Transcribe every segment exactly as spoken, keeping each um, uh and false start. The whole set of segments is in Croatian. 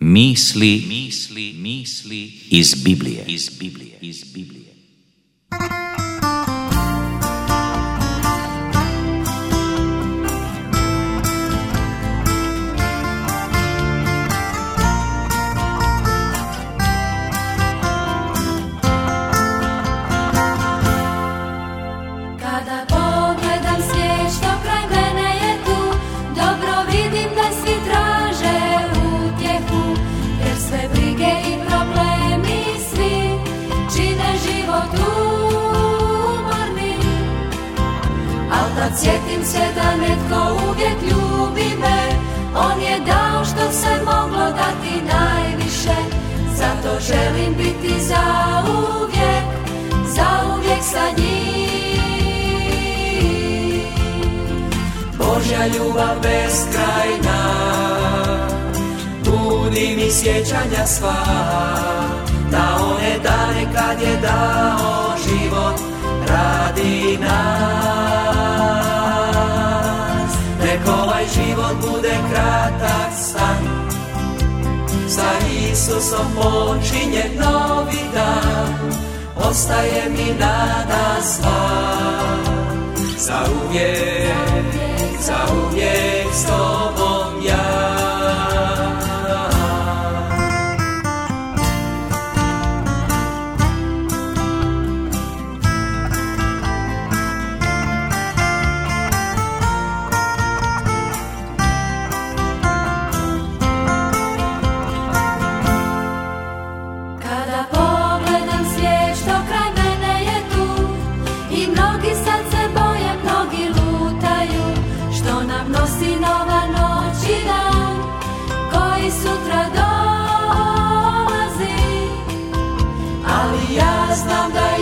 Misli, misli, misli iz Biblije, iz Biblije, iz Biblije. Sjetim se da netko uvijek ljubi me, on je dao što se moglo dati najviše, zato želim biti zauvijek, zauvijek sa njim. Božja ljubav beskrajna, budi mi sjećanja sva, na one dane kad je dao život radi nas. Nek ovaj život bude kratak san, sa Isusom počinje novi dan, ostaje mi nada sva. Za uvijek, za uvijek s tobom ja.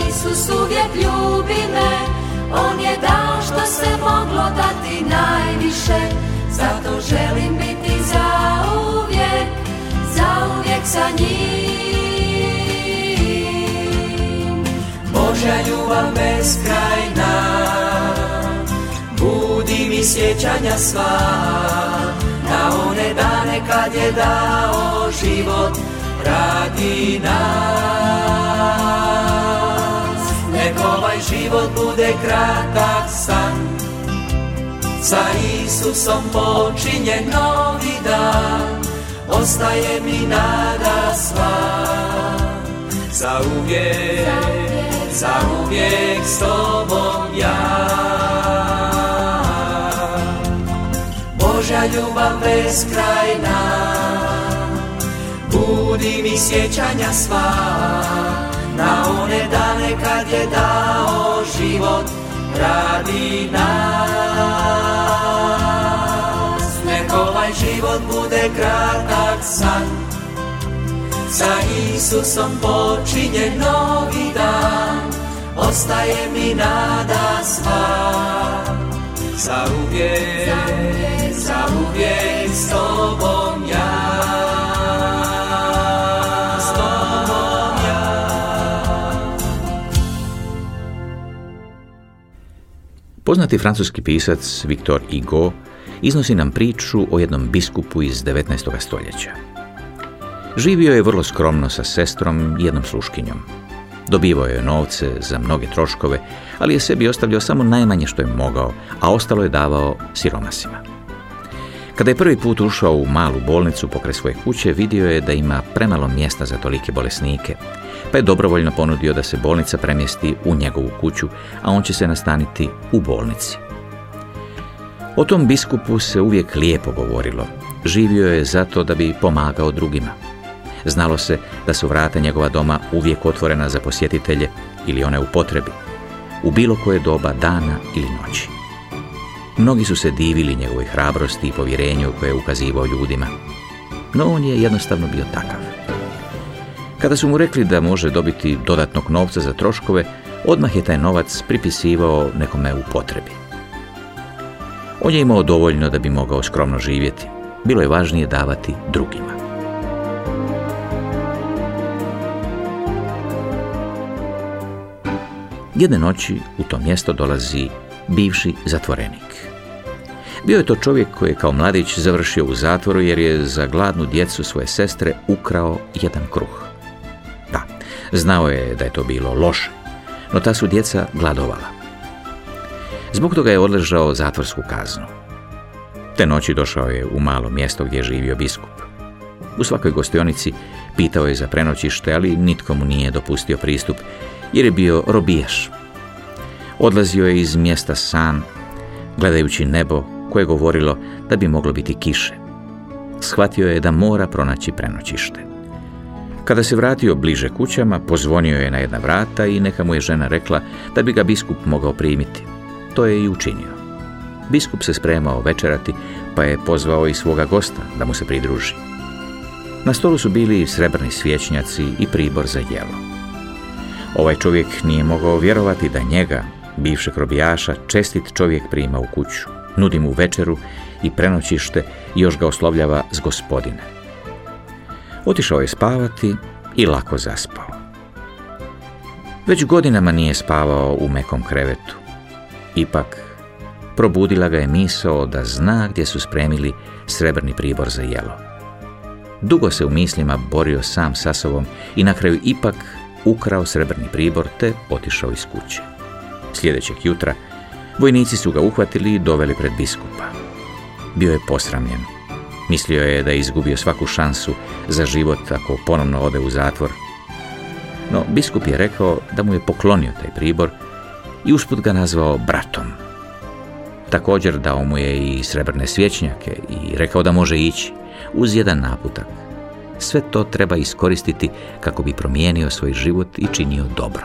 Isus uvijek ljubi me, on je dao što se moglo dati najviše, zato želim biti zauvijek, zauvijek sa njim. Božja ljubav beskrajna, budi mi sjećanja sva, na one dane kad je dao život radi nas. Ovaj život bude kratak san, sa Isusom počinje novi dan, ostaje mi nada sva. Za uvijek, za uvijek s tobom ja. Božja ljubav beskrajna, budi mi sjećanja sva, na one dane kad je dao život radi nas. Nek ovaj život bude kratak san, sa Isusom počinje novi dan, ostaje mi nada sva. Za uvijek, za uvijek s tobom ja. Poznati francuski pisac Victor Igo iznosi nam priču o jednom biskupu iz devetnaestog stoljeća. Živio je vrlo skromno sa sestrom i jednom sluškinjom. Dobivao je novce za mnoge troškove, ali je sebi ostavljao samo najmanje što je mogao, a ostalo je davao siromasima. Kada je prvi put ušao u malu bolnicu pokraj svoje kuće, vidio je da ima premalo mjesta za tolike bolesnike, pa je dobrovoljno ponudio da se bolnica premjesti u njegovu kuću, a on će se nastaniti u bolnici. O tom biskupu se uvijek lijepo govorilo. Živio je zato da bi pomagao drugima. Znalo se da su vrata njegova doma uvijek otvorena za posjetitelje ili one u potrebi, u bilo koje doba dana ili noći. Mnogi su se divili njegovoj hrabrosti i povjerenju koje je ukazivao ljudima, no on je jednostavno bio takav. Kada su mu rekli da može dobiti dodatnog novca za troškove, odmah je taj novac pripisivao nekome u potrebi. On je imao dovoljno da bi mogao skromno živjeti, bilo je važnije davati drugima. Jedne noći u to mjesto dolazi bivši zatvorenik. Bio je to čovjek koji je kao mladić završio u zatvoru jer je za gladnu djecu svoje sestre ukrao jedan kruh. Da, znao je da je to bilo loše, no ta su djeca gladovala. Zbog toga je odležao zatvorsku kaznu. Te noći došao je u malo mjesto gdje je živio biskup. U svakoj gostionici pitao je za prenoćište, ali nitko mu nije dopustio pristup, jer je bio robijaš. Odlazio je iz mjesta sam, gledajući nebo koje je govorilo da bi moglo biti kiše. Shvatio je da mora pronaći prenoćište. Kada se vratio bliže kućama, pozvonio je na jedna vrata i neka mu je žena rekla da bi ga biskup mogao primiti. To je i učinio. Biskup se spremao večerati, pa je pozvao i svoga gosta da mu se pridruži. Na stolu su bili srebrni svječnjaci i pribor za jelo. Ovaj čovjek nije mogao vjerovati da njega, bivšeg robijaša, čestit čovjek prima u kuću, nudi mu večeru i prenoćište i još ga oslovljava s gospodine. Otišao je spavati i lako zaspao. Već godinama nije spavao u mekom krevetu. Ipak, probudila ga je misao da zna gdje su spremili srebrni pribor za jelo. Dugo se u mislima borio sam sa sobom i na kraju ipak ukrao srebrni pribor te otišao iz kuće. Sljedećeg jutra vojnici su ga uhvatili i doveli pred biskupa. Bio je posramljen. Mislio je da je izgubio svaku šansu za život ako ponovno ode u zatvor. No, biskup je rekao da mu je poklonio taj pribor i usput ga nazvao bratom. Također dao mu je i srebrne svječnjake i rekao da može ići, uz jedan naputak. Sve to treba iskoristiti kako bi promijenio svoj život i činio dobro.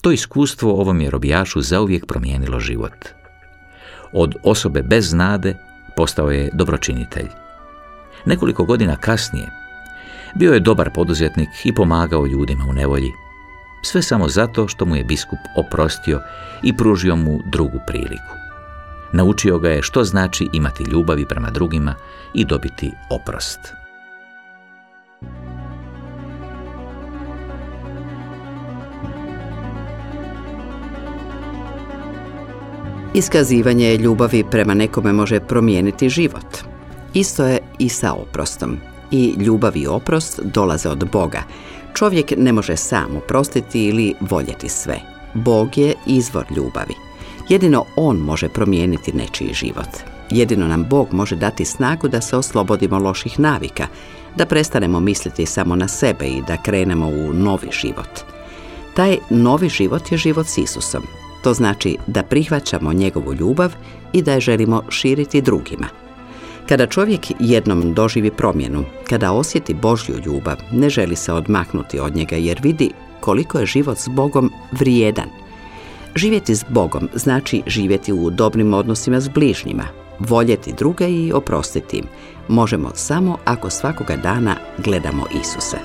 To iskustvo ovom je robijašu zauvijek promijenilo život. Od osobe bez nade postao je dobročinitelj. Nekoliko godina kasnije bio je dobar poduzetnik i pomagao ljudima u nevolji. Sve samo zato što mu je biskup oprostio i pružio mu drugu priliku. Naučio ga je što znači imati ljubavi prema drugima i dobiti oprost. Iskazivanje ljubavi prema nekome može promijeniti život. Isto je i sa oprostom. I ljubav i oprost dolaze od Boga. Čovjek ne može sam oprostiti ili voljeti sve. Bog je izvor ljubavi. Jedino On može promijeniti nečiji život. Jedino nam Bog može dati snagu da se oslobodimo loših navika, da prestanemo misliti samo na sebe i da krenemo u novi život. Taj novi život je život s Isusom. To znači da prihvaćamo njegovu ljubav i da je želimo širiti drugima. Kada čovjek jednom doživi promjenu, kada osjeti Božju ljubav, ne želi se odmaknuti od njega jer vidi koliko je život s Bogom vrijedan. Živjeti s Bogom znači živjeti u dobrim odnosima s bližnjima, voljeti druge i oprostiti im. Možemo samo ako svakoga dana gledamo Isusa.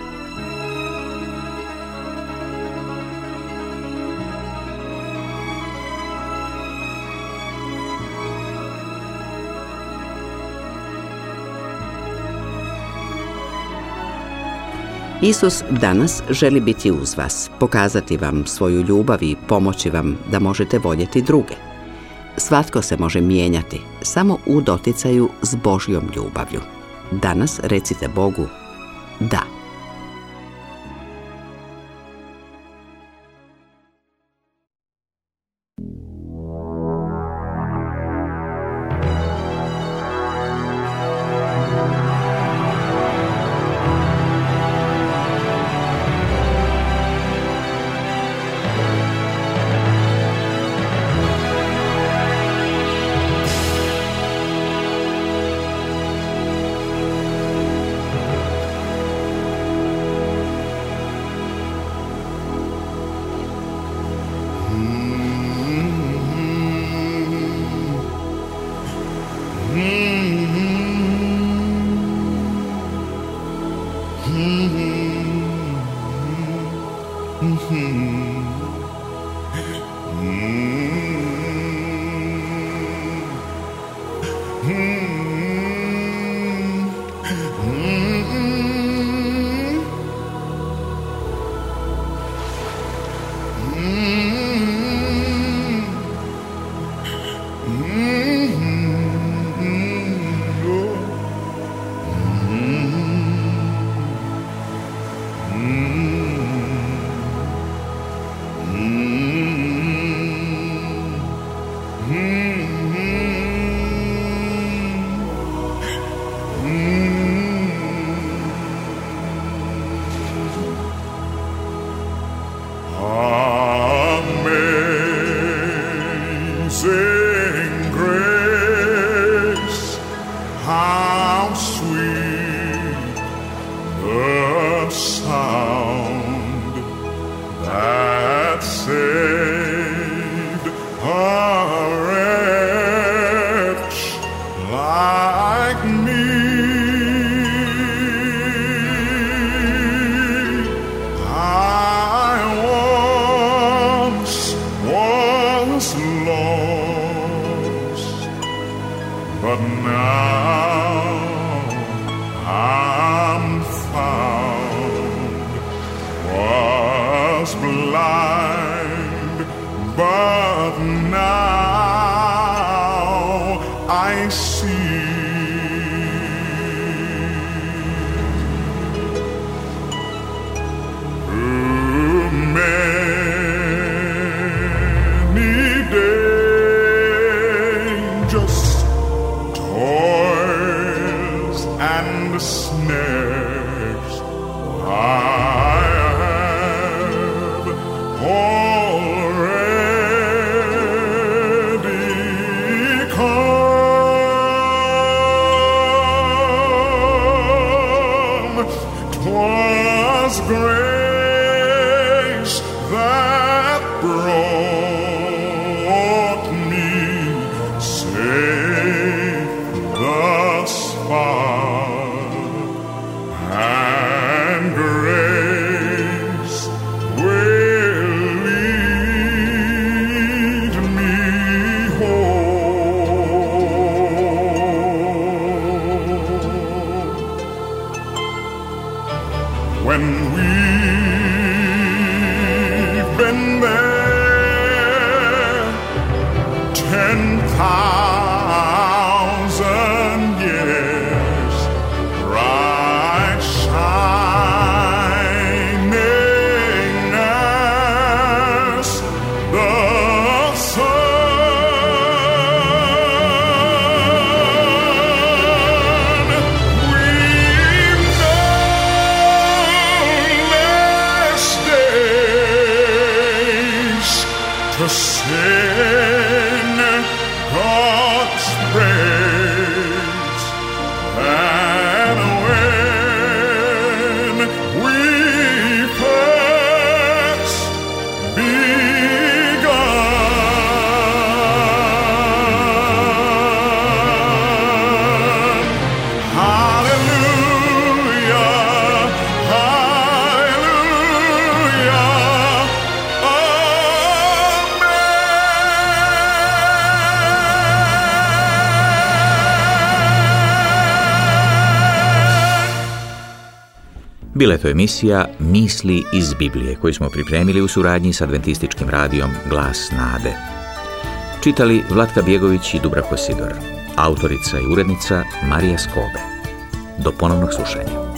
Isus danas želi biti uz vas, pokazati vam svoju ljubav i pomoći vam da možete voljeti druge. Svatko se može mijenjati, samo u doticaju s Božjom ljubavlju. Danas recite Bogu da. was lost, but now I'm found, was blind, but now I see. Bila je to emisija Misli iz Biblije koju smo pripremili u suradnji s Adventističkim radijom Glas Nade. Čitali Vlatka Bjegović i Dubravko Sidor, autorica i urednica Marija Skobe. Do ponovnog slušanja.